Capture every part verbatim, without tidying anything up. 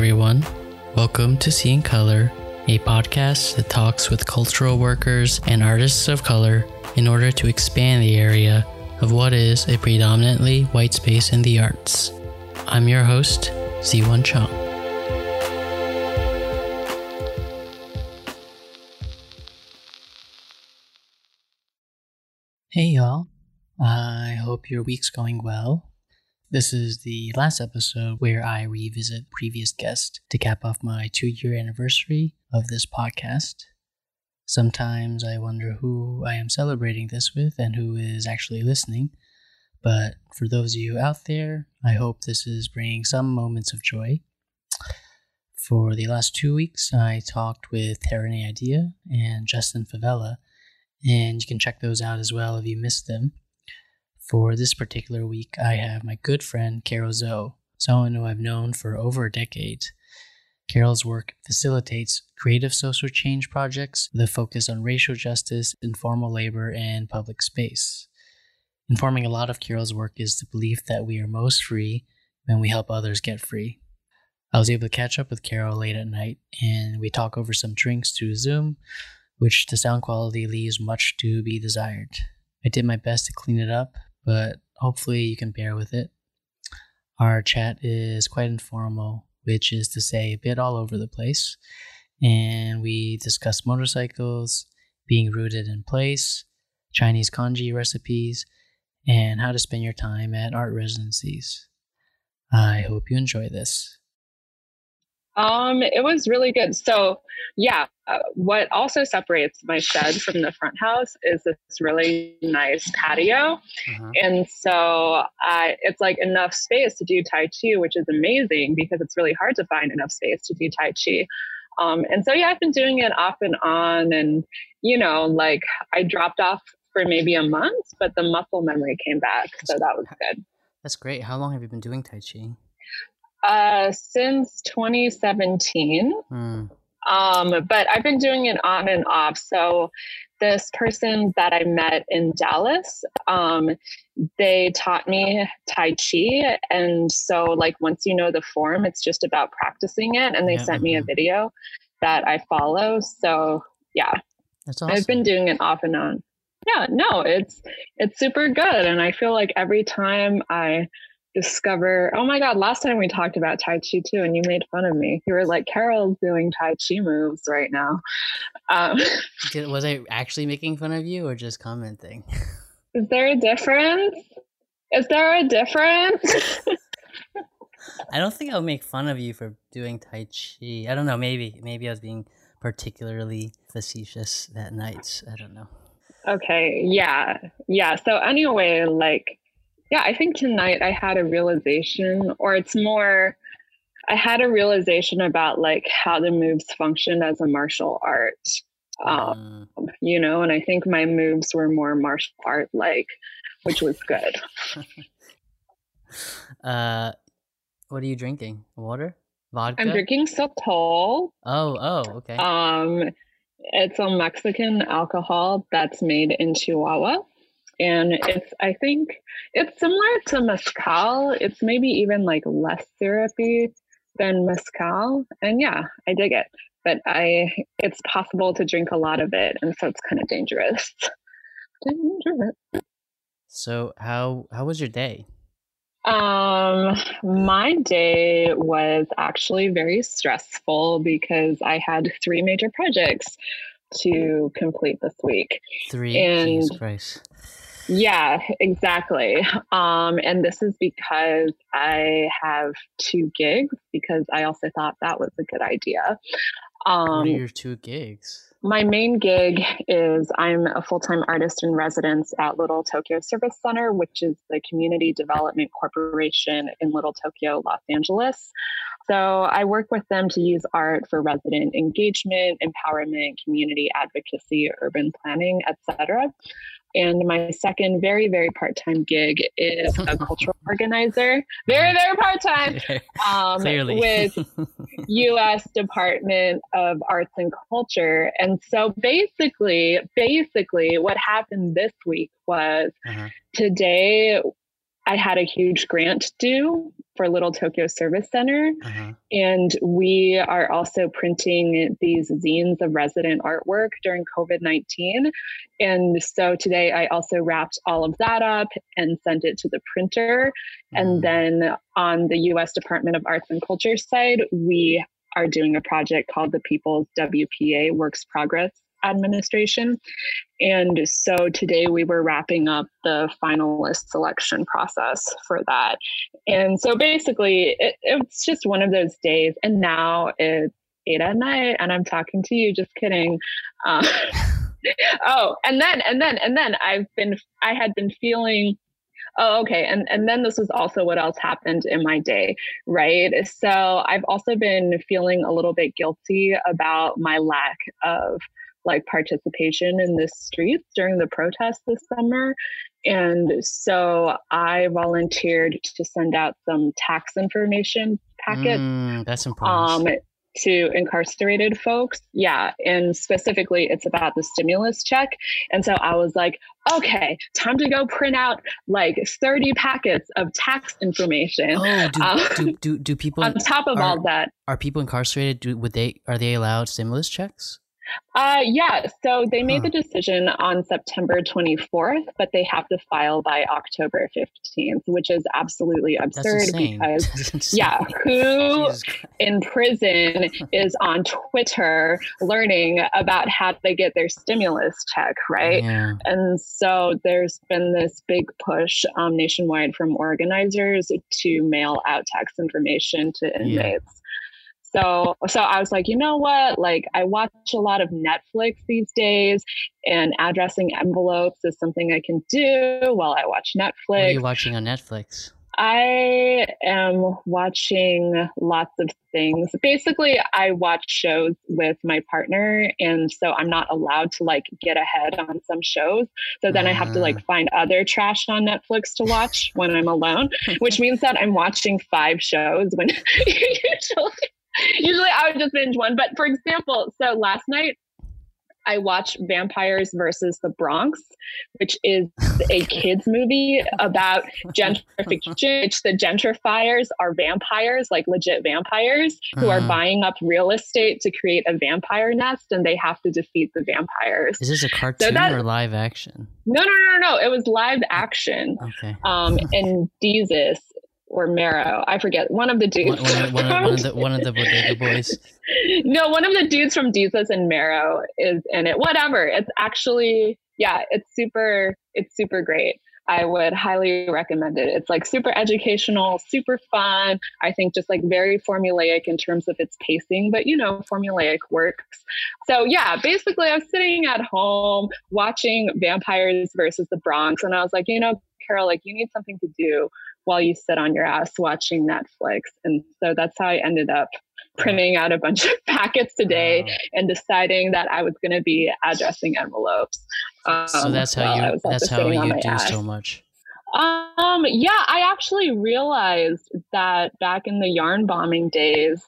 everyone. Welcome to Seeing Color, a podcast that talks with cultural workers and artists of color in order to expand the area of what is a predominantly white space in the arts. I'm your host, Z one Chong. Hey y'all, I hope your week's going well. This is the last episode where I revisit previous guests to cap off my two-year anniversary of this podcast. Sometimes I wonder who I am celebrating this with and who is actually listening, but for those of you out there, I hope this is bringing some moments of joy. For the last two weeks, I talked with Herenia Idea and Justin Favela, and you can check those out as well if you missed them. For this particular week, I have my good friend Carol Zoe, someone who I've known for over a decade. Carol's work facilitates creative social change projects with a focus on racial justice, informal labor, and public space. Informing a lot of Carol's work is the belief that we are most free when we help others get free. I was able to catch up with Carol late at night, and we talk over some drinks through Zoom, which the sound quality leaves much to be desired. I did my best to clean it up, but hopefully you can bear with it. Our chat is quite informal, which is to say a bit all over the place, and we discuss motorcycles, being rooted in place, Chinese kanji recipes, and how to spend your time at art residencies. I hope you enjoy this. Um, it was really good. So yeah, uh, what also separates my shed from the front house is this really nice patio. Uh-huh. And so uh, it's like enough space to do Tai Chi, which is amazing because it's really hard to find enough space to do Tai Chi. Um, and so, yeah, I've been doing it off and on, and, you know, like I dropped off for maybe a month, but the muscle memory came back. So that was good. That's great. How long have you been doing Tai Chi? Uh, since twenty seventeen, mm. um, but I've been doing it on and off. So this person that I met in Dallas, um, they taught me Tai Chi. And so like, once you know the form, it's just about practicing it. And they yeah, sent mm-hmm. me a video that I follow. So yeah, that's awesome. I've been doing it off and on. Yeah, no, it's, it's super good. And I feel like every time I discover, oh my god, last time we talked about Tai Chi too, and you made fun of me. You were like, Carol's doing Tai Chi moves right now. Um, Did, was I actually making fun of you or just commenting? Is there a difference? Is there a difference? I don't think I'll make fun of you for doing Tai Chi. I don't know, maybe. Maybe I was being particularly facetious that night. I don't know. Okay, yeah. Yeah, so anyway, like, yeah, I think tonight I had a realization, or it's more, I had a realization about like how the moves function as a martial art, um, mm. you know, and I think my moves were more martial art like, which was good. uh, what are you drinking? Water? Vodka? I'm drinking Sotol. Oh, oh, okay. Um, it's a Mexican alcohol that's made in Chihuahua. And it's, I think it's similar to mezcal. It's maybe even like less syrupy than mezcal. And yeah, I dig it. But I, it's possible to drink a lot of it. And so it's kind of dangerous. dangerous. So how, how was your day? Um, my day was actually very stressful because I had three major projects to complete this week. Three, and Jesus Christ. Yeah, exactly. Um, and this is because I have two gigs, because I also thought that was a good idea. Um, what are your two gigs? My main gig is I'm a full-time artist in residence at Little Tokyo Service Center, which is the community development corporation in Little Tokyo, Los Angeles. So I work with them to use art for resident engagement, empowerment, community advocacy, urban planning, et cetera. And my second very, very part-time gig is a cultural organizer. Very, very part-time. Um, Clearly. With U S Department of Arts and Culture. And so basically, basically what happened this week was uh-huh. today I had a huge grant due for Little Tokyo Service Center. Uh-huh. And we are also printing these zines of resident artwork during COVID nineteen. And so today I also wrapped all of that up and sent it to the printer. Mm-hmm. And then on the U S Department of Arts and Culture side, we are doing a project called the People's W P A, Works Progress Administration. And so today we were wrapping up the finalist selection process for that. And so basically it, it's just one of those days. And now it's eight at night and I'm talking to you. Just kidding. Um, oh, and then, and then, and then I've been, I had been feeling, oh, okay. And, and then this was also what else happened in my day, right? So I've also been feeling a little bit guilty about my lack of like participation in the streets during the protests this summer. And so I volunteered to send out some tax information packets. Mm, that's important. Um, to incarcerated folks. Yeah. And specifically it's about the stimulus check. And so I was like, okay, time to go print out like thirty packets of tax information. Oh, do, um, do, do, do people, on top of are, all that, are people incarcerated? Do, would they, are they allowed stimulus checks? Uh, yeah. So they made huh. the decision on September twenty-fourth, but they have to file by October fifteenth, which is absolutely absurd because yeah, who in prison is on Twitter learning about how they get their stimulus check, right? Yeah. And so there's been this big push um, nationwide from organizers to mail out tax information to inmates. Yeah. So, so I was like, you know what, like I watch a lot of Netflix these days and addressing envelopes is something I can do while I watch Netflix. What are you watching on Netflix? I am watching lots of things. Basically, I watch shows with my partner, and so I'm not allowed to like get ahead on some shows. So then uh. I have to like find other trash on Netflix to watch when I'm alone, which means that I'm watching five shows when usually... Usually I would just binge one. But for example, so last night I watched Vampires versus the Bronx, which is a kids movie about gentrification, which the gentrifiers are vampires, like legit vampires who uh-huh. are buying up real estate to create a vampire nest, and they have to defeat the vampires. Is this a cartoon so that, or live action? No, no, no, no. It was live action. Okay. Um, and Deezus. Or Marrow, I forget. One of the dudes. One, one, one, of, one of the one of the bodega boys. No, one of the dudes from Deezus and Marrow is in it. Whatever. It's actually, yeah, it's super. It's super great. I would highly recommend it. It's like super educational, super fun. I think just like very formulaic in terms of its pacing, but you know, formulaic works. So yeah, basically, I was sitting at home watching Vampires versus the Bronx, and I was like, you know, Carol, like you need something to do while you sit on your ass watching Netflix. And so that's how I ended up printing out a bunch of packets today wow. and deciding that I was going to be addressing envelopes. Um, so that's how you, that's how you do ass. So much. Um, yeah, I actually realized that back in the yarn bombing days,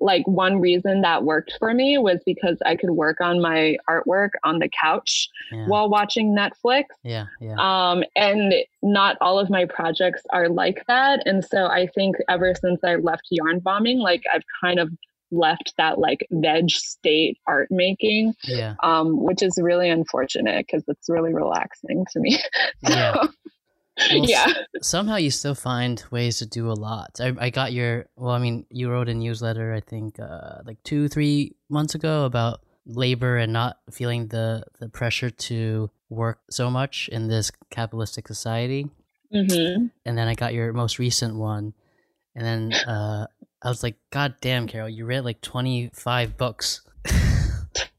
like one reason that worked for me was because I could work on my artwork on the couch yeah. while watching Netflix. Yeah, yeah. Um, and not all of my projects are like that. And so I think ever since I left yarn bombing, like I've kind of left that like veg state art making, yeah. um, which is really unfortunate because it's really relaxing to me. Yeah. so, Well, yeah. S- somehow you still find ways to do a lot. I, I got your, well, I mean, you wrote a newsletter, I think, uh, like two, three months ago about labor and not feeling the, the pressure to work so much in this capitalistic society. Mm-hmm. And then I got your most recent one. And then uh, I was like, God damn, Carol, you read like twenty-five books.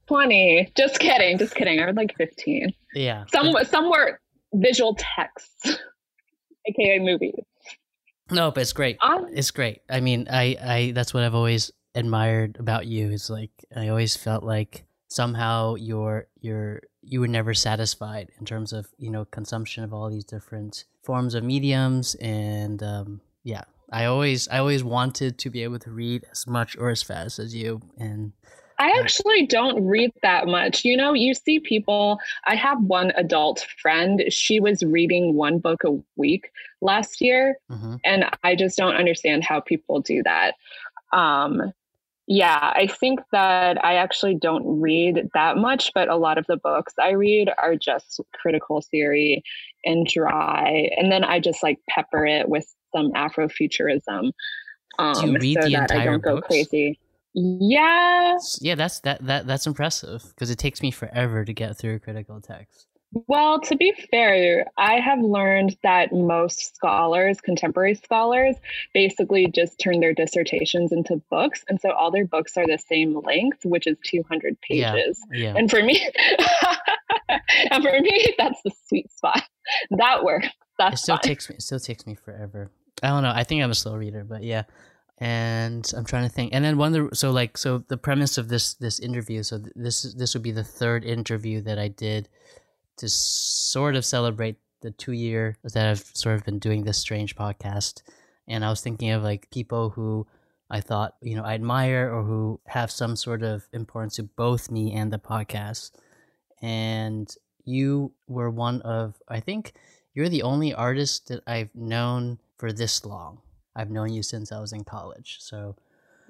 twenty. Just kidding. Just kidding. I read like fifteen. Yeah. Some, but- some were... visual texts, aka movies. No, but it's great. Um, it's great. I mean, I, I that's what I've always admired about you. Is like I always felt like somehow you're you're you were never satisfied in terms of you know consumption of all these different forms of mediums, and um, yeah, I always I always wanted to be able to read as much or as fast as you, and I actually don't read that much. You know, you see people, I have one adult friend, she was reading one book a week last year. Mm-hmm. And I just don't understand how people do that. Um, yeah, I think that I actually don't read that much, but a lot of the books I read are just critical theory and dry. And then I just like pepper it with some Afrofuturism. Um, do you read so the that entire I don't books? Go crazy. Yeah. Yeah, that's that that that's impressive because it takes me forever to get through critical text. Well, to be fair, I have learned that most scholars, contemporary scholars, basically just turn their dissertations into books. And so all their books are the same length, which is two hundred pages. Yeah, yeah. And for me, and for me, that's the sweet spot. That works. That's it still fine. takes me, it still takes me forever. I don't know. I think I'm a slow reader, but yeah. And I'm trying to think. And then one of the, so like, so the premise of this, this interview, so th- this, this would be the third interview that I did to sort of celebrate the two year that I've sort of been doing this strange podcast. And I was thinking of like people who I thought, you know, I admire or who have some sort of importance to both me and the podcast. And you were one of, I think you're the only artist that I've known for this long. I've known you since I was in college. So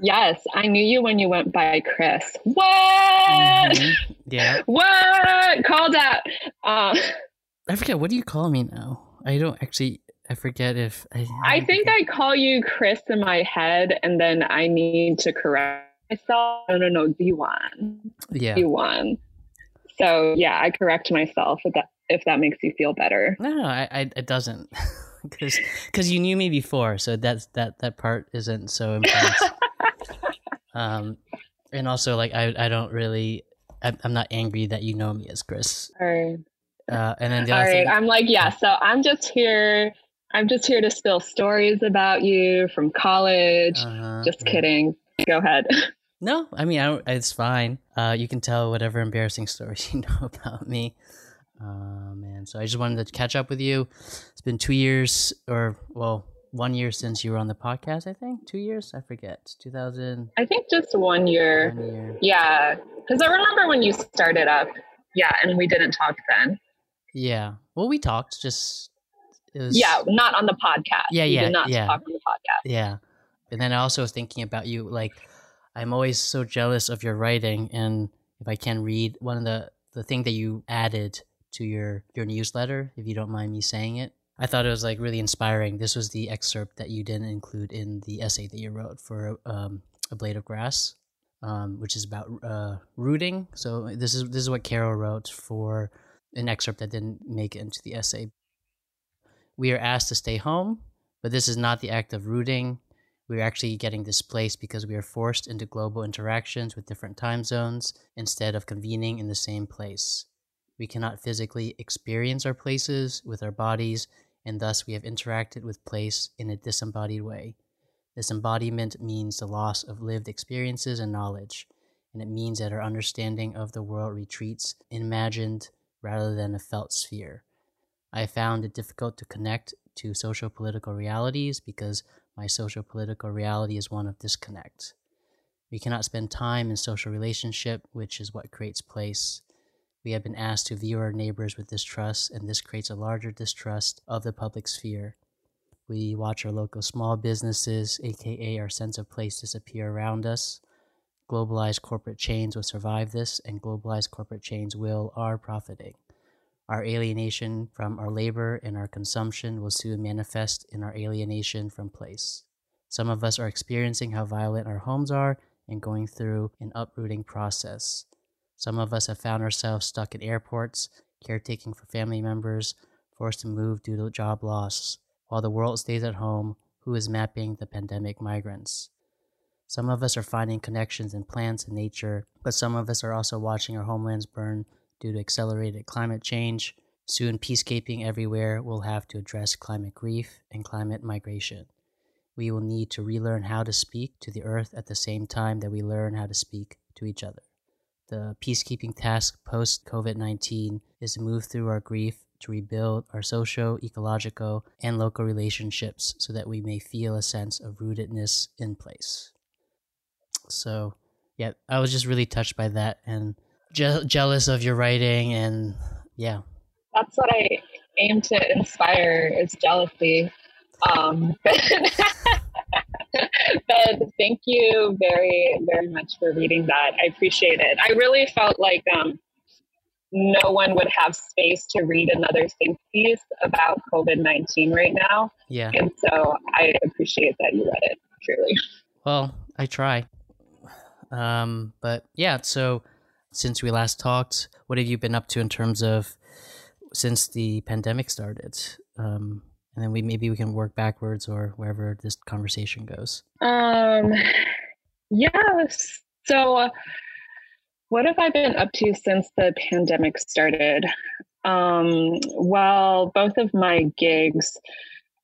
yes, I knew you when you went by Chris. What? Mm-hmm. Yeah. What? Called out. Uh, I forget. What do you call me now? I don't actually. I forget if. I, I, I think forget. I call you Chris in my head, and then I need to correct myself. No, no, no. Z one. Yeah. Z one. So yeah, I correct myself if that if that makes you feel better. No, no, I, I it doesn't. Because because you knew me before, so that's that that part isn't so important. um, and also like I I don't really I, I'm not angry that you know me as Chris. All right. Uh, and then the All other right. thing, I'm like yeah. So I'm just here. I'm just here to spill stories about you from college. Uh-huh, just yeah. kidding. Go ahead. No, I mean I don't, it's fine. Uh, you can tell whatever embarrassing stories you know about me. Um, and so I just wanted to catch up with you. It's been two years or well, one year since you were on the podcast, I think two years. I forget two thousand. I think just one year. One year. Yeah. Cause I remember when you started up. Yeah. And we didn't talk then. Yeah. Well, we talked just, it was, yeah, not on the podcast. Yeah. Yeah. We did not yeah. talk on the podcast. Yeah. And then I also was thinking about you. Like, I'm always so jealous of your writing. And if I can read one of the, the thing that you added to your, your newsletter, if you don't mind me saying it. I thought it was like really inspiring. This was the excerpt that you didn't include in the essay that you wrote for um, A Blade of Grass, um, which is about uh, rooting. So this is this is what Carol wrote for an excerpt that didn't make it into the essay. We are asked to stay home, but this is not the act of rooting. We are actually getting displaced because we are forced into global interactions with different time zones instead of convening in the same place. We cannot physically experience our places with our bodies, and thus we have interacted with place in a disembodied way. Disembodiment means the loss of lived experiences and knowledge, and it means that our understanding of the world retreats in imagined rather than a felt sphere. I have found it difficult to connect to social political realities because my social political reality is one of disconnect. We cannot spend time in social relationship, which is what creates place. We have been asked to view our neighbors with distrust, and this creates a larger distrust of the public sphere. We watch our local small businesses, aka our sense of place, disappear around us. Globalized corporate chains will survive this, and globalized corporate chains will are profiting. Our alienation from our labor and our consumption will soon manifest in our alienation from place. Some of us are experiencing how violent our homes are and going through an uprooting process. Some of us have found ourselves stuck in airports, caretaking for family members, forced to move due to job loss. While the world stays at home, who is mapping the pandemic migrants? Some of us are finding connections in plants and nature, but some of us are also watching our homelands burn due to accelerated climate change. Soon, peacekeeping everywhere will have to address climate grief and climate migration. We will need to relearn how to speak to the earth at the same time that we learn how to speak to each other. The peacekeeping task post-COVID nineteen is to move through our grief to rebuild our social, ecological, and local relationships so that we may feel a sense of rootedness in place. So yeah, I was just really touched by that and je- jealous of your writing. And yeah, that's what I aim to inspire is jealousy. Um, but, but thank you very, very much for reading that. I appreciate it. I really felt like um, no one would have space to read another think piece about COVID nineteen right now. Yeah. And so I appreciate that you read it, truly. Well, I try. Um, but yeah, so since we last talked, what have you been up to in terms of since the pandemic started? Um, and then we maybe we can work backwards or wherever this conversation goes. Um, yeah. So uh, what have I been up to since the pandemic started? Um, well, both of my gigs,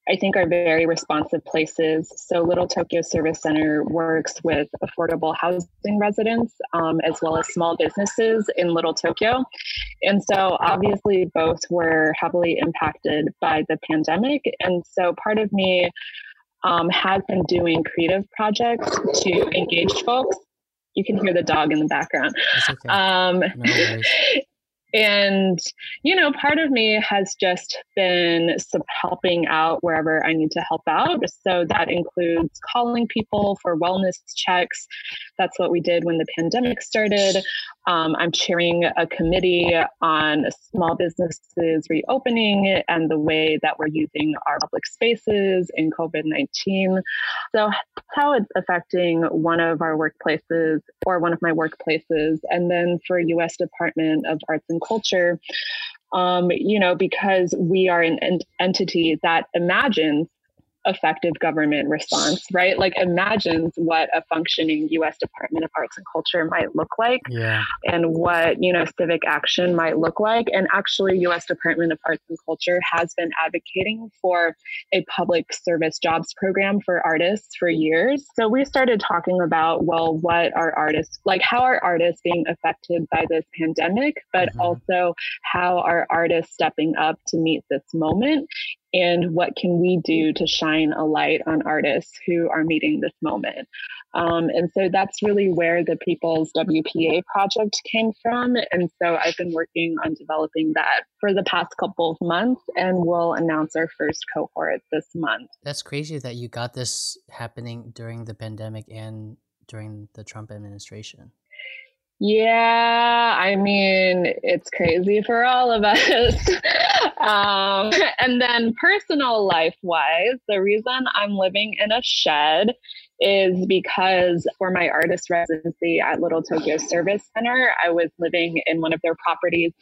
I think, are very responsive places. So Little Tokyo Service Center works with affordable housing residents um, as well as small businesses in Little Tokyo. And so obviously both were heavily impacted by the pandemic. And so part of me um, has been doing creative projects to engage folks. You can hear the dog in the background. That's okay. Um, no worries. And, you know, part of me has just been helping out wherever I need to help out. So that includes calling people for wellness checks. That's what we did when the pandemic started. Um, I'm chairing a committee on small businesses reopening and the way that we're using our public spaces in COVID nineteen. So that's how it's affecting one of our workplaces or one of my workplaces. And then for U S Department of Arts and Culture, um, you know, because we are an ent- entity that imagines effective government response, right? Like imagines what a functioning U S Department of Arts and Culture might look like, yeah, and what, you know, civic action might look like. And actually U S Department of Arts and Culture has been advocating for a public service jobs program for artists for years. So we started talking about, well, what are artists, like how are artists being affected by this pandemic, but mm-hmm. also how are artists stepping up to meet this moment? And what can we do to shine a light on artists who are meeting this moment? Um, and so that's really where the People's W P A project came from. And so I've been working on developing that for the past couple of months, and we'll announce our first cohort this month. That's crazy that you got this happening during the pandemic and during the Trump administration. Yeah, I mean, it's crazy for all of us. um, and then personal life-wise, the reason I'm living in a shed is because for my artist residency at Little Tokyo Service Center, I was living in one of their properties,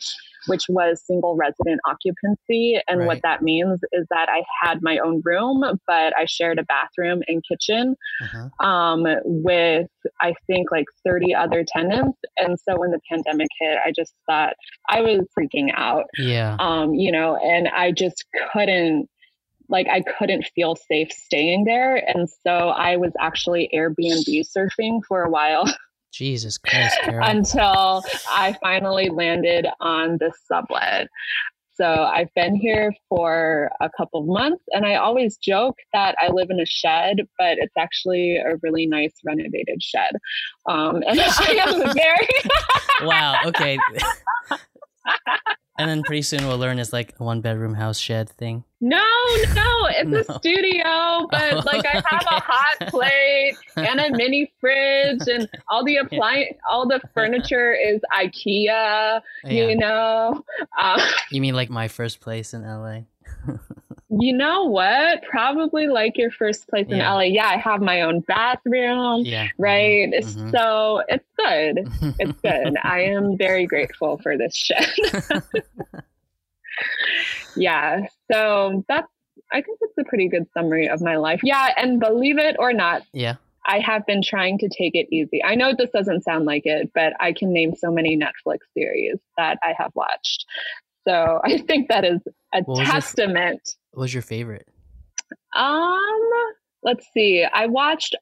which was single resident occupancy. And right. what that means is that I had my own room, but I shared a bathroom and kitchen uh-huh. um, with, I think, like thirty other tenants. And so when the pandemic hit, I just thought I was freaking out. Yeah. Um, you know, and I just couldn't, like I couldn't feel safe staying there. And so I was actually Airbnb surfing for a while. Jesus Christ, Carol. Until I finally landed on this sublet. So I've been here for a couple of months, and I always joke that I live in a shed, but it's actually a really nice renovated shed. Um, and I am very... Wow, okay. And then pretty soon we'll learn it's like a one bedroom house shed thing. No, no, it's no. a studio, but oh, like I have okay. a hot plate and a mini fridge and all the appliance, yeah. all the furniture is IKEA, yeah. you know. Um, you mean like my first place in L A? You know what? Probably like your first place yeah. in L A. Yeah, I have my own bathroom, yeah. right? Mm-hmm. So it's good. It's good. I am very grateful for this shed. Yeah, so that's, I think that's a pretty good summary of my life. Yeah, and believe it or not, yeah, I have been trying to take it easy. I know this doesn't sound like it, but I can name so many Netflix series that I have watched. So I think that is a what testament. Was your, what was your favorite? Um, let's see. I watched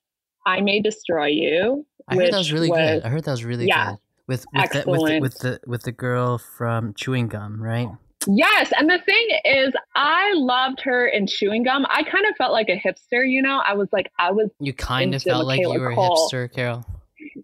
I May Destroy You. I heard that was really was, good. I heard that was really yeah, good. With with the, with, the, with the with the girl from Chewing Gum, right? Yes. And the thing is, I loved her in Chewing Gum. I kind of felt like a hipster, you know? I was like, I was. You kind of felt Michaela like you were Cole. A hipster, Carol.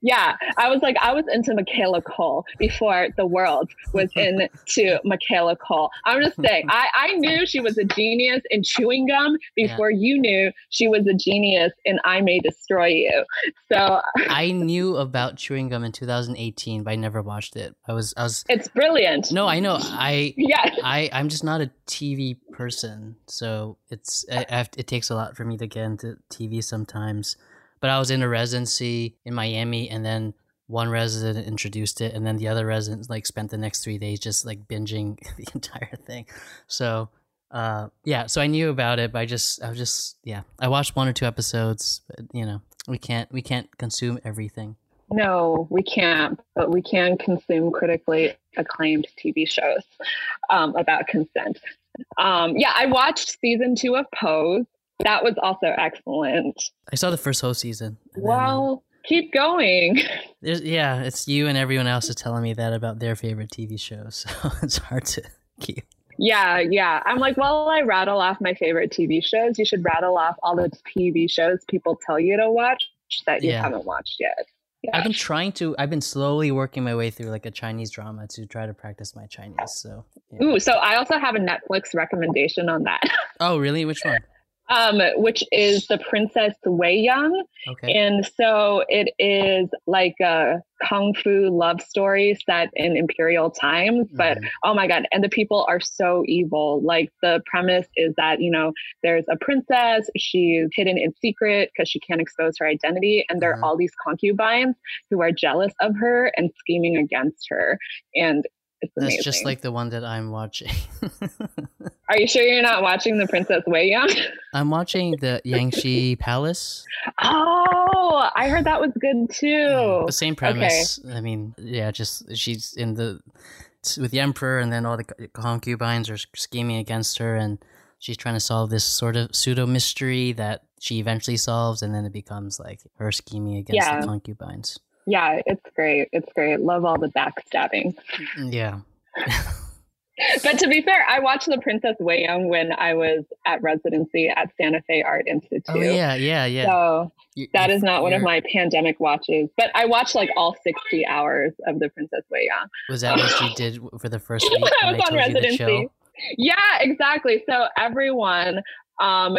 Yeah, I was like, I was into Michaela Coel before the world was into Michaela Coel. I'm just saying, I, I knew she was a genius in Chewing Gum before yeah. you knew she was a genius in I May Destroy You. So I knew about Chewing Gum in two thousand eighteen, but I never watched it. I was, I was. It's brilliant. No, I know. I yes. I I'm just not a T V person, so it's I, I have, it takes a lot for me to get into T V sometimes. But I was in a residency in Miami, and then one resident introduced it, and then the other resident like spent the next three days just like binging the entire thing. So uh, yeah, so I knew about it, but I just I was just yeah, I watched one or two episodes. But, you know, we can't we can't consume everything. No, we can't, but we can consume critically acclaimed T V shows um, about consent. Um, yeah, I watched season two of Pose. That was also excellent. I saw the first whole season. Well, then, keep going. Yeah, it's you and everyone else is telling me that about their favorite T V shows, so it's hard to keep. Yeah, yeah. I'm like, well, I rattle off my favorite T V shows. You should rattle off all those T V shows people tell you to watch that you yeah. haven't watched yet. Yeah. I've been trying to, I've been slowly working my way through like a Chinese drama to try to practice my Chinese. So, yeah. Ooh, so I also have a Netflix recommendation on that. Oh, really? Which one? Um, which is the Princess Wei Young. Okay. And so it is like a kung fu love story set in imperial times. But mm-hmm. oh my God. And the people are so evil. Like the premise is that, you know, there's a princess, she's hidden in secret because she can't expose her identity. And there mm-hmm. are all these concubines who are jealous of her and scheming against her. And it's amazing. That's just like the one that I'm watching. Are you sure you're not watching the Princess Wei Young? I'm watching the Yangshi Palace. Oh, I heard that was good too. Yeah, the same premise. Okay. I mean, yeah, just she's in the with the emperor, and then all the concubines are scheming against her, and she's trying to solve this sort of pseudo mystery that she eventually solves, and then it becomes like her scheming against yeah. the concubines. Yeah, it's great. It's great. Love all the backstabbing. Yeah. But to be fair, I watched The Princess Wei Young when I was at residency at Santa Fe Art Institute. Oh, yeah, yeah, yeah. So you, that is not one of my pandemic watches. But I watched like all sixty hours of The Princess Wei Young. Was that what you did for the first week? I was on residency. Yeah, exactly. So everyone... Um,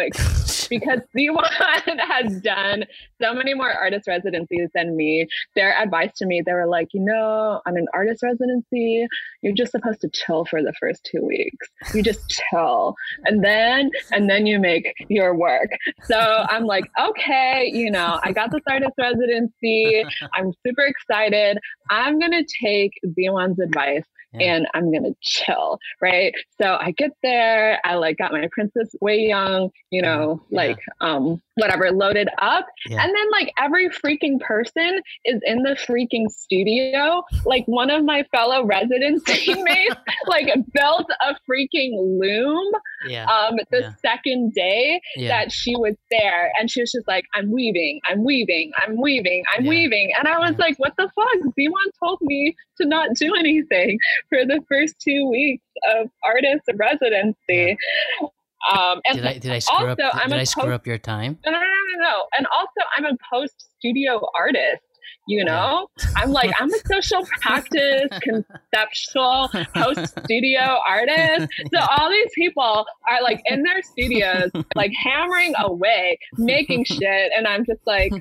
because Z one has done so many more artist residencies than me, their advice to me, they were like, you know, I'm in artist residency. You're just supposed to chill for the first two weeks. You just chill. And then, and then you make your work. So I'm like, okay, you know, I got this artist residency. I'm super excited. I'm going to take Z one's advice. Yeah. And I'm going to chill, right? So I get there, I like got my Princess Wei Young, you know, yeah. like um, whatever, loaded up. Yeah. And then like every freaking person is in the freaking studio. Like one of my fellow residency mates like built a freaking loom yeah. um, the yeah. second day yeah. that she was there. And she was just like, I'm weaving, I'm weaving, I'm weaving, I'm yeah. weaving. And I was yeah. like, what the fuck? Z one told me to not do anything for the first two weeks of artist residency. Um, and did I, did I screw also, up? Did, I'm did I post- screw up your time? No, no, no, no, no. And also, I'm a post studio artist. You know, yeah. I'm like, I'm a social practice, conceptual, post studio artist. So all these people are like in their studios, like hammering away, making shit. And I'm just like,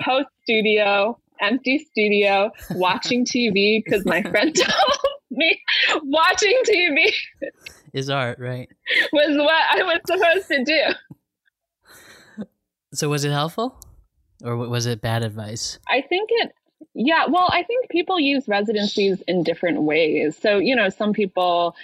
post studio, empty studio, watching T V because my friend told me watching T V is art, right? Was what I was supposed to do. So was it helpful, or was it bad advice? I think it. Yeah, well, I think people use residencies in different ways. So you know, some people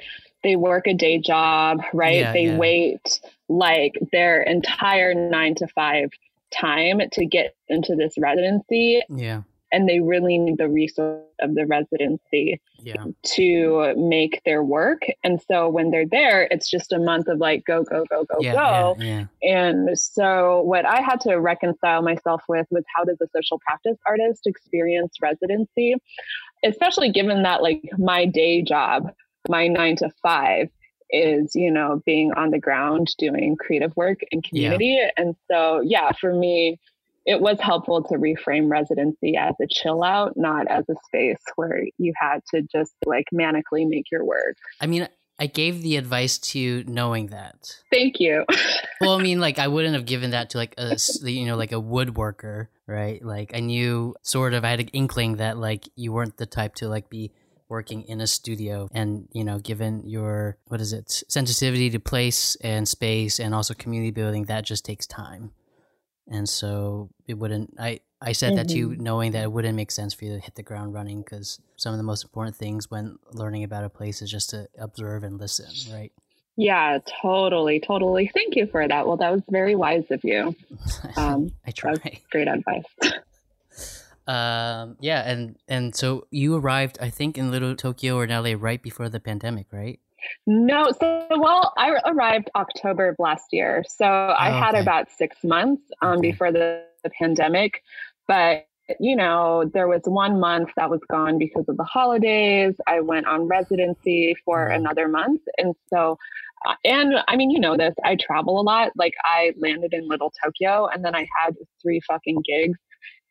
they work a day job, right? Yeah, they yeah. wait like their entire nine to five time to get into this residency. Yeah. And they really need the resource of the residency yeah. to make their work. And so when they're there, it's just a month of like, go, go, go, go, yeah, go. Yeah, yeah. And so what I had to reconcile myself with was how does a social practice artist experience residency, especially given that like my day job, my nine to five is, you know, being on the ground, doing creative work in community. Yeah. And so, yeah, for me, it was helpful to reframe residency as a chill out, not as a space where you had to just like manically make your work. I mean, I gave the advice to you knowing that. Thank you. Well, I mean, like I wouldn't have given that to like a, you know, like a woodworker, right? Like I knew sort of, I had an inkling that like you weren't the type to like be working in a studio, and, you know, given your, what is it, sensitivity to place and space and also community building, that just takes time. And so it wouldn't, I, I said mm-hmm. that to you knowing that it wouldn't make sense for you to hit the ground running, because some of the most important things when learning about a place is just to observe and listen, right? Yeah, totally, totally. Thank you for that. Well, that was very wise of you. Um, I try. That was great advice. um, yeah, and, and so you arrived, I think, in Little Tokyo or L A right before the pandemic, right? No, so well, I arrived October of last year, so I oh, okay. had about six months um, okay. before the, the pandemic. But you know, there was one month that was gone because of the holidays. I went on residency for right. another month, and so, and I mean, you know this. I travel a lot. Like I landed in Little Tokyo, and then I had three fucking gigs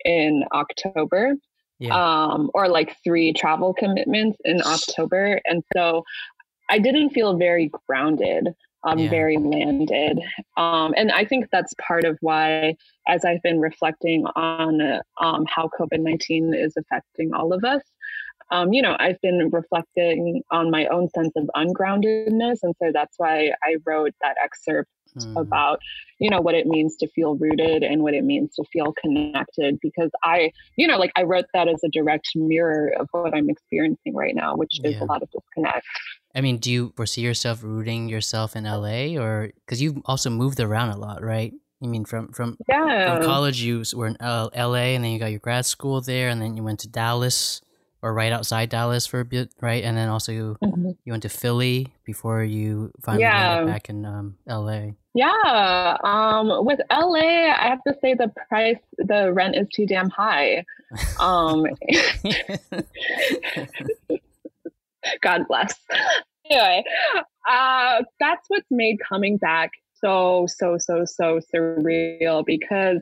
in October. Yeah. Um, or like three travel commitments in October, and so. I didn't feel very grounded, um, yeah. very landed. Um, and I think that's part of why, as I've been reflecting on uh, um, how COVID nineteen is affecting all of us, um, you know, I've been reflecting on my own sense of ungroundedness. And so that's why I wrote that excerpt mm. about, you know, what it means to feel rooted and what it means to feel connected. Because I, you know, like I wrote that as a direct mirror of what I'm experiencing right now, which yeah. is a lot of disconnect. I mean, do you foresee yourself rooting yourself in L A, or because you've also moved around a lot, right? I mean, from from, yeah. from college, you were in L A, and then you got your grad school there, and then you went to Dallas or right outside Dallas for a bit, right? And then also you, mm-hmm. you went to Philly before you finally yeah. got back in um, L A. Yeah, um, with L A, I have to say the price, the rent is too damn high. Um, God bless. Anyway, uh, that's what's made coming back so, so, so, so surreal, because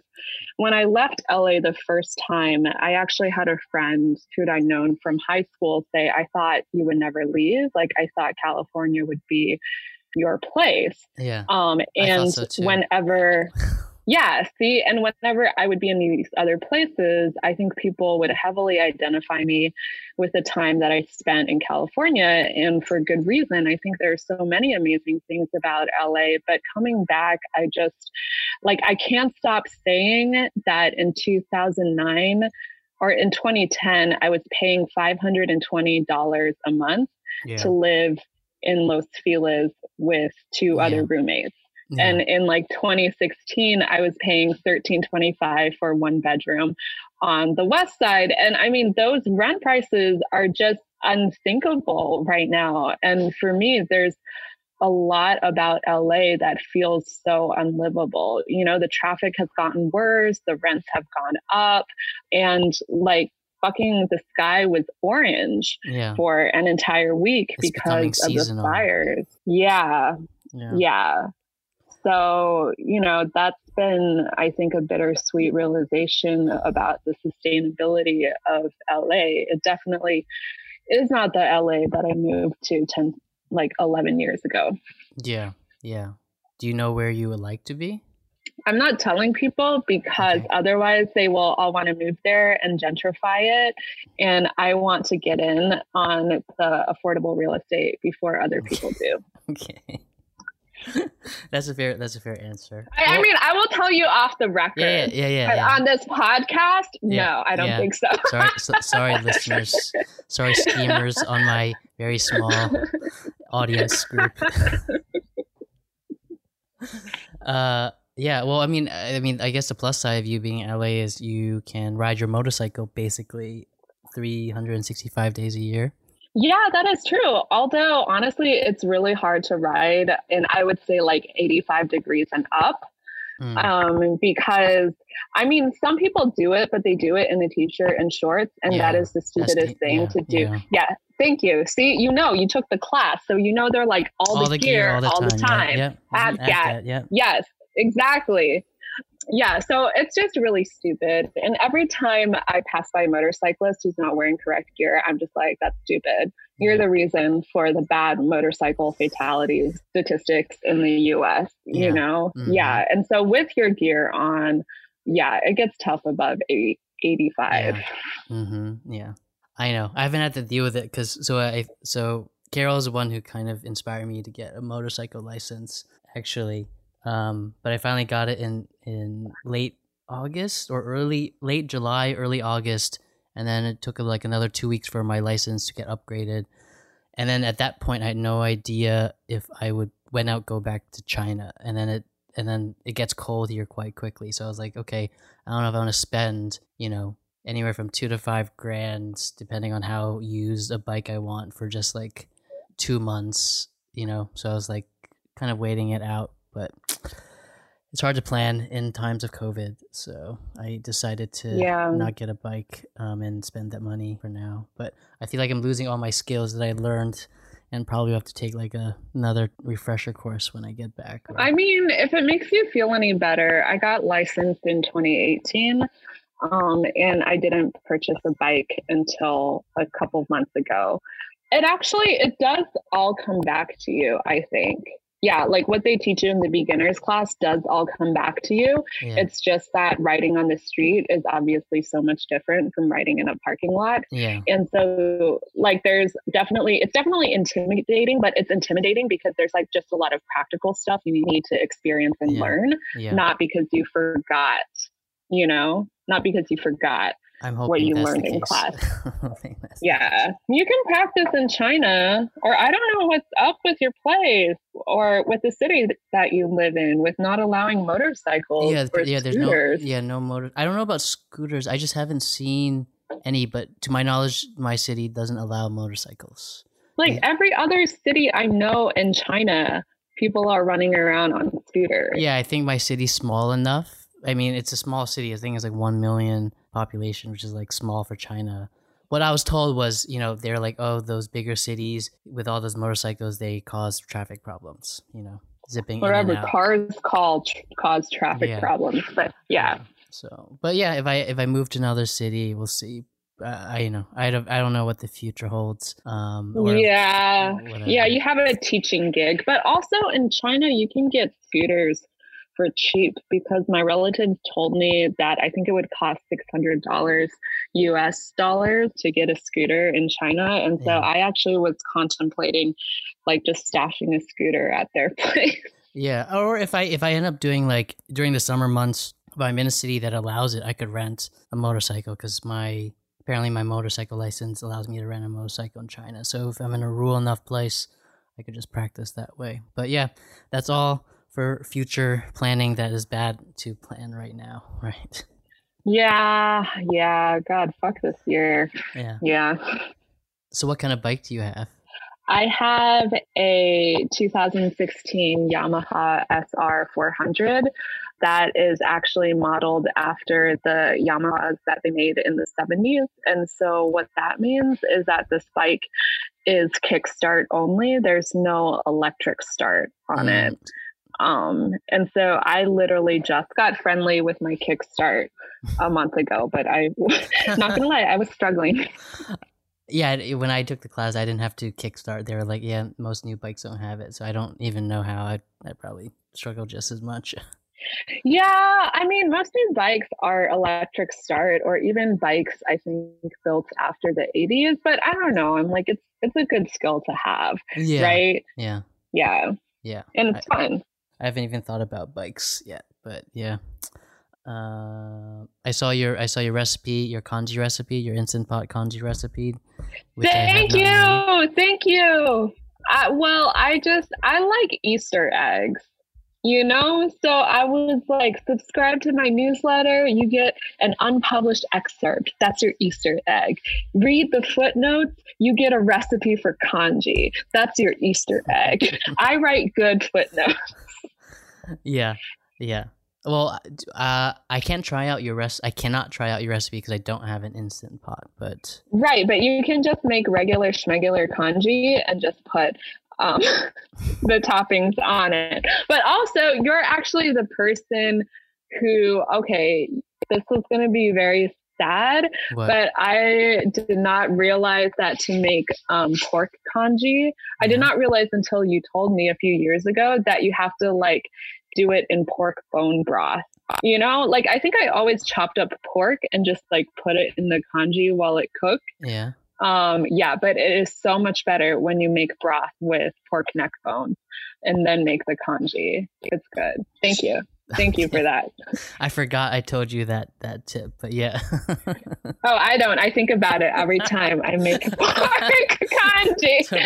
when I left L A the first time, I actually had a friend who'd I'd known from high school say, I thought you would never leave. Like, I thought California would be your place. Yeah. Um, and I thought so too. Whenever... Yeah, see, and whenever I would be in these other places, I think people would heavily identify me with the time that I spent in California, and for good reason. I think there are so many amazing things about L A, but coming back, I just, like, I can't stop saying that in two thousand nine or in twenty ten, I was paying five hundred twenty dollars a month yeah. to live in Los Feliz with two yeah. other roommates. Yeah. And in like twenty sixteen, I was paying thirteen twenty-five for one bedroom on the West Side. And I mean, those rent prices are just unthinkable right now. And for me, there's a lot about L A that feels so unlivable. You know, the traffic has gotten worse, the rents have gone up, and like fucking the sky was orange yeah. for an entire week it's because of seasonal. The fires. Yeah. Yeah. yeah. So, you know, that's been, I think, a bittersweet realization about the sustainability of L A. It definitely is not the L A that I moved to ten, like eleven years ago. Yeah. Yeah. Do you know where you would like to be? I'm not telling people because okay. otherwise they will all want to move there and gentrify it. And I want to get in on the affordable real estate before other people do. Okay. that's a fair that's a fair answer. I, I mean, I will tell you off the record. Yeah, yeah, yeah. yeah, but yeah. on this podcast, yeah, no, I don't yeah. think so. sorry, so, sorry, listeners. Sorry, schemers on my very small audience group. uh, yeah. Well, I mean, I mean, I guess the plus side of you being in L A is you can ride your motorcycle basically three hundred sixty-five days a year. Yeah, that is true. Although, honestly, it's really hard to ride. And I would say like eighty-five degrees and up mm. um, because, I mean, some people do it, but they do it in a t-shirt and shorts. And yeah, that is the stupidest the, thing yeah, to do. Yeah. yeah. Thank you. See, you know, you took the class. So, you know, they're like all, all the, the gear, gear all the all time. The time. Yep, yep. Abs, Abs, Abs, Abs, Abs, Abs. Yep. Yes, exactly. yeah, so it's just really stupid. And every time I pass by a motorcyclist who's not wearing correct gear, I'm just like, that's stupid. You're the reason for the bad motorcycle fatality statistics in the U S, you yeah. know? Mm-hmm. Yeah. And so with your gear on, yeah, it gets tough above eighty, eighty-five. Yeah. Mm-hmm. Yeah. I know. I haven't had to deal with it because so I, so Carol is the one who kind of inspired me to get a motorcycle license, actually. Um, but I finally got it in, in late August or early, late July, early August. And then it took like another two weeks for my license to get upgraded. And then at that point, I had no idea if I would when out go back to China. And then it and then it gets cold here quite quickly. So I was like, okay, I don't know if I want to spend, you know, anywhere from two to five grand, depending on how used a bike I want for just like two months, you know. So I was like kind of waiting it out. But it's hard to plan in times of COVID, so I decided to yeah. not get a bike um, and spend that money for now. But I feel like I'm losing all my skills that I learned and probably have to take like a, another refresher course when I get back. Or... I mean, if it makes you feel any better, I got licensed in twenty eighteen, um, and I didn't purchase a bike until a couple of months ago. It actually, it does all come back to you, I think. Yeah, like what they teach you in the beginner's class does all come back to you. Yeah. It's just that riding on the street is obviously so much different from riding in a parking lot. Yeah. And so like there's definitely, it's definitely intimidating, but it's intimidating because there's like just a lot of practical stuff you need to experience and yeah. learn, yeah. not because you forgot, you know, not because you forgot. I'm hoping what you learned in class. Yeah. You can practice in China, or I don't know what's up with your place or with the city that you live in with not allowing motorcycles yeah, or yeah, scooters. There's no, yeah, no motor. I don't know about scooters. I just haven't seen any, but to my knowledge, my city doesn't allow motorcycles. Like yeah. every other city I know in China, people are running around on scooters. Yeah, I think my city's small enough. I mean, it's a small city. I think it's like one million population, which is like small for China. What I was told was, you know, they're like, oh, those bigger cities with all those motorcycles, they cause traffic problems, you know, zipping wherever cars call tr- cause traffic yeah. problems. But yeah. yeah. So, but yeah, if I, if I move to another city, we'll see. Uh, I, you know, I don't, I don't know what the future holds. Um, or, yeah. Or yeah. You have a teaching gig, but also in China, you can get scooters for cheap because my relatives told me that I think it would cost six hundred dollars U S dollars to get a scooter in China. And so yeah. I actually was contemplating like just stashing a scooter at their place. Yeah. Or if I, if I end up doing like during the summer months, if I'm in a city that allows it, I could rent a motorcycle because my, apparently my motorcycle license allows me to rent a motorcycle in China. So if I'm in a rural enough place, I could just practice that way. But yeah, that's all for future planning that is bad to plan right now, right? Yeah, yeah, God, fuck this year. Yeah. Yeah. So what kind of bike do you have? I have a two thousand sixteen Yamaha S R four hundred that is actually modeled after the Yamahas that they made in the seventies. And so what that means is that this bike is kickstart only. There's no electric start on mm. it. Um, and so I literally just got friendly with my kickstart a month ago, but I, not gonna lie, I was struggling. Yeah. When I took the class, I didn't have to kickstart. They were like, yeah, most new bikes don't have it. So I don't even know how I, I probably struggle just as much. Yeah. I mean, most new bikes are electric start or even bikes, I think built after the eighties, but I don't know. I'm like, it's, it's a good skill to have. Yeah. Right. Yeah. Yeah. Yeah. And it's I, fun. I haven't even thought about bikes yet, but yeah. Uh, I saw your I saw your recipe, your congee recipe, your instant pot congee recipe. Thank you, thank you. I, well, I just I like Easter eggs, you know. So I was like, subscribe to my newsletter. You get an unpublished excerpt. That's your Easter egg. Read the footnotes. You get a recipe for congee. That's your Easter egg. I write good footnotes. Yeah, yeah. Well, uh, I can't try out your recipe. I cannot try out your recipe because I don't have an instant pot. But right, but you can just make regular schmegular congee and just put um, the toppings on it. But also, you're actually the person who, okay, this is going to be very sad, what? But I did not realize that to make um, pork congee, I did not realize until you told me a few years ago that you have to like do it in pork bone broth. You know, like I think I always chopped up pork and just like put it in the congee while it cooked. Yeah. Um, yeah, but it is so much better when you make broth with pork neck bones and then make the congee. It's good. Thank you. Thank you for that. I forgot I told you that that tip, but yeah. Oh, I don't. I think about it every time I make pork congee. So,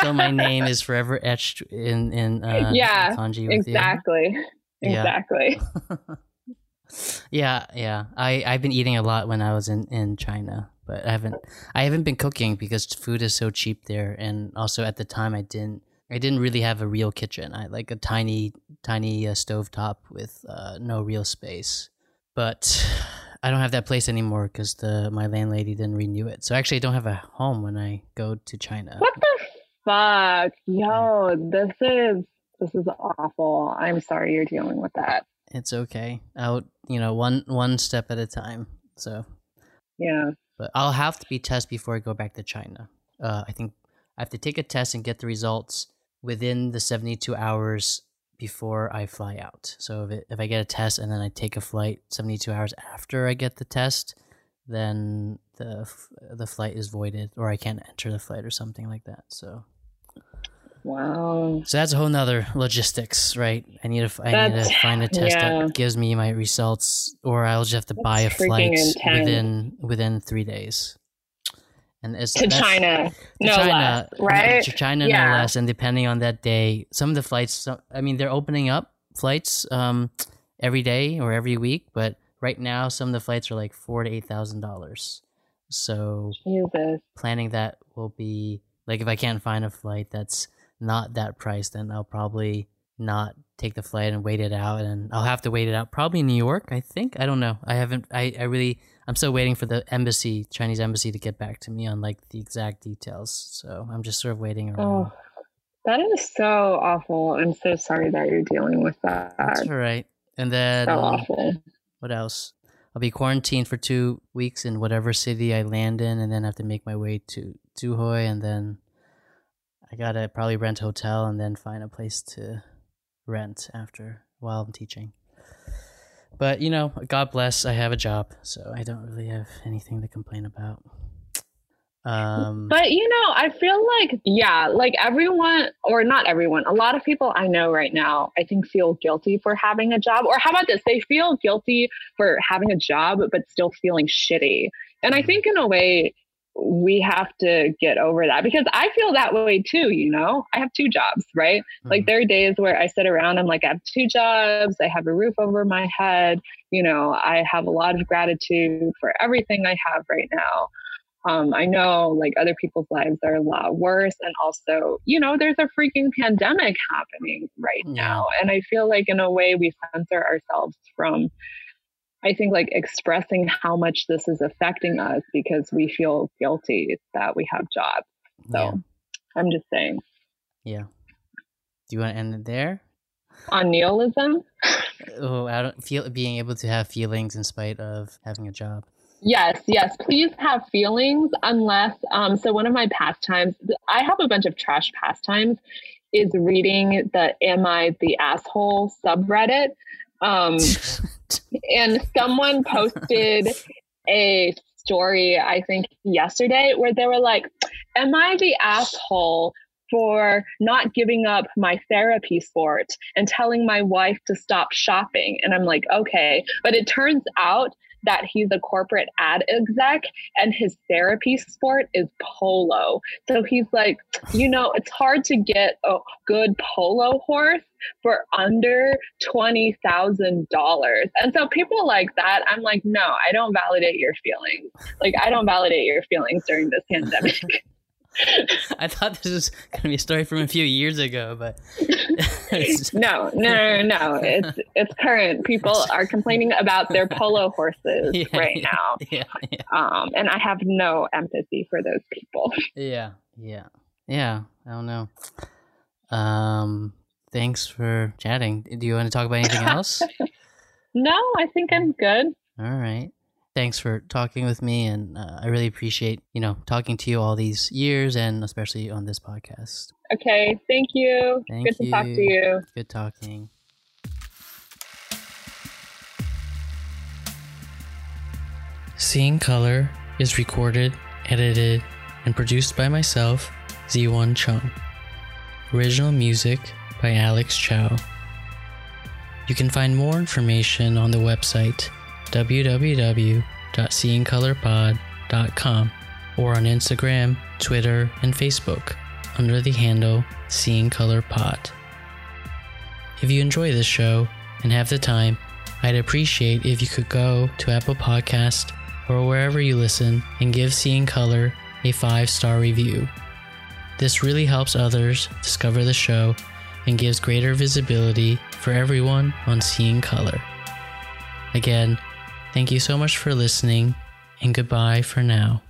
so my name is forever etched in, in uh, yeah, congee with exactly. You. Exactly. Yeah. yeah, yeah. I, I've been eating a lot when I was in, in China. But I haven't, I haven't been cooking because food is so cheap there, and also at the time I didn't, I didn't really have a real kitchen. I had like a tiny, tiny uh, stovetop with uh, no real space. But I don't have that place anymore because the my landlady didn't renew it. So actually, I don't have a home when I go to China. What the fuck, yo! This is this is awful. I'm sorry you're dealing with that. It's okay. I'll, you know, one one step at a time. So yeah. But I'll have to be tested before I go back to China. Uh, I think I have to take a test and get the results within the seventy-two hours before I fly out. So if, it, if I get a test and then I take a flight seventy-two hours after I get the test, then the the flight is voided, or I can't enter the flight or something like that. So wow. So that's a whole nother logistics, right? I need to, I need to find a test yeah. that gives me my results, or I'll just have to that's buy a flight within within three days. And it's to China, to no China, less, right? To China, yeah. no less. And depending on that day, some of the flights, some, I mean, they're opening up flights um, every day or every week, but right now, some of the flights are like four to eight thousand dollars. So Jesus. Planning that will be like, if I can't find a flight that's not that price, then I'll probably not take the flight and wait it out, and I'll have to wait it out probably in New York, I think. I don't know. I haven't I, I really I'm still waiting for the embassy, Chinese embassy, to get back to me on like the exact details. So I'm just sort of waiting around. Oh, that is so awful. I'm so sorry that you're dealing with that. That's all right. And then so um, awful. What else? I'll be quarantined for two weeks in whatever city I land in, and then have to make my way to Zhuhai, and then I gotta probably rent a hotel and then find a place to rent after while I'm teaching. But, you know, God bless, I have a job, so I don't really have anything to complain about. Um, but, you know, I feel like, yeah, like everyone, or not everyone, a lot of people I know right now, I think feel guilty for having a job. Or how about this? They feel guilty for having a job, but still feeling shitty. And I think in a way, we have to get over that, because I feel that way too. You know, I have two jobs, right? Mm-hmm. Like there are days where I sit around, I'm like, I have two jobs. I have a roof over my head. You know, I have a lot of gratitude for everything I have right now. Um, I know like other people's lives are a lot worse. And also, you know, there's a freaking pandemic happening right yeah. now. And I feel like in a way we censor ourselves from, I think, like expressing how much this is affecting us, because we feel guilty that we have jobs. So yeah. I'm just saying. Yeah. Do you want to end it there? On nihilism? Oh, I don't feel being able to have feelings in spite of having a job. Yes, yes. Please have feelings unless, um, so one of my pastimes, I have a bunch of trash pastimes, is reading the Am I the Asshole subreddit. Um, and someone posted a story, I think yesterday, where they were like, am I the asshole for not giving up my therapy sport and telling my wife to stop shopping? And I'm like, okay. But it turns out that he's a corporate ad exec and his therapy sport is polo. So he's like, you know, it's hard to get a good polo horse for under twenty thousand dollars. And so people like that, I'm like, no, I don't validate your feelings. Like, I don't validate your feelings during this pandemic. I thought this was going to be a story from a few years ago, but no, no, no, no. It's it's current. People are complaining about their polo horses yeah, right yeah, now, yeah, yeah. Um, and I have no empathy for those people. Yeah, yeah, yeah. I don't know. Um, thanks for chatting. Do you want to talk about anything else? No, I think I'm good. All right. Thanks for talking with me, and uh, I really appreciate, you know, talking to you all these years, and especially on this podcast. Okay, thank you. Thank good you. to talk to you. Good talking. Seeing Color is recorded, edited, and produced by myself, Z one Chong. Original music by Alex Chow. You can find more information on the website w w w dot seeing color pod dot com or on Instagram, Twitter, and Facebook under the handle Seeing Color Pod. If you enjoy this show and have the time, I'd appreciate if you could go to Apple Podcasts or wherever you listen and give Seeing Color a five-star review. This really helps others discover the show and gives greater visibility for everyone on Seeing Color. Again, thank you so much for listening, and goodbye for now.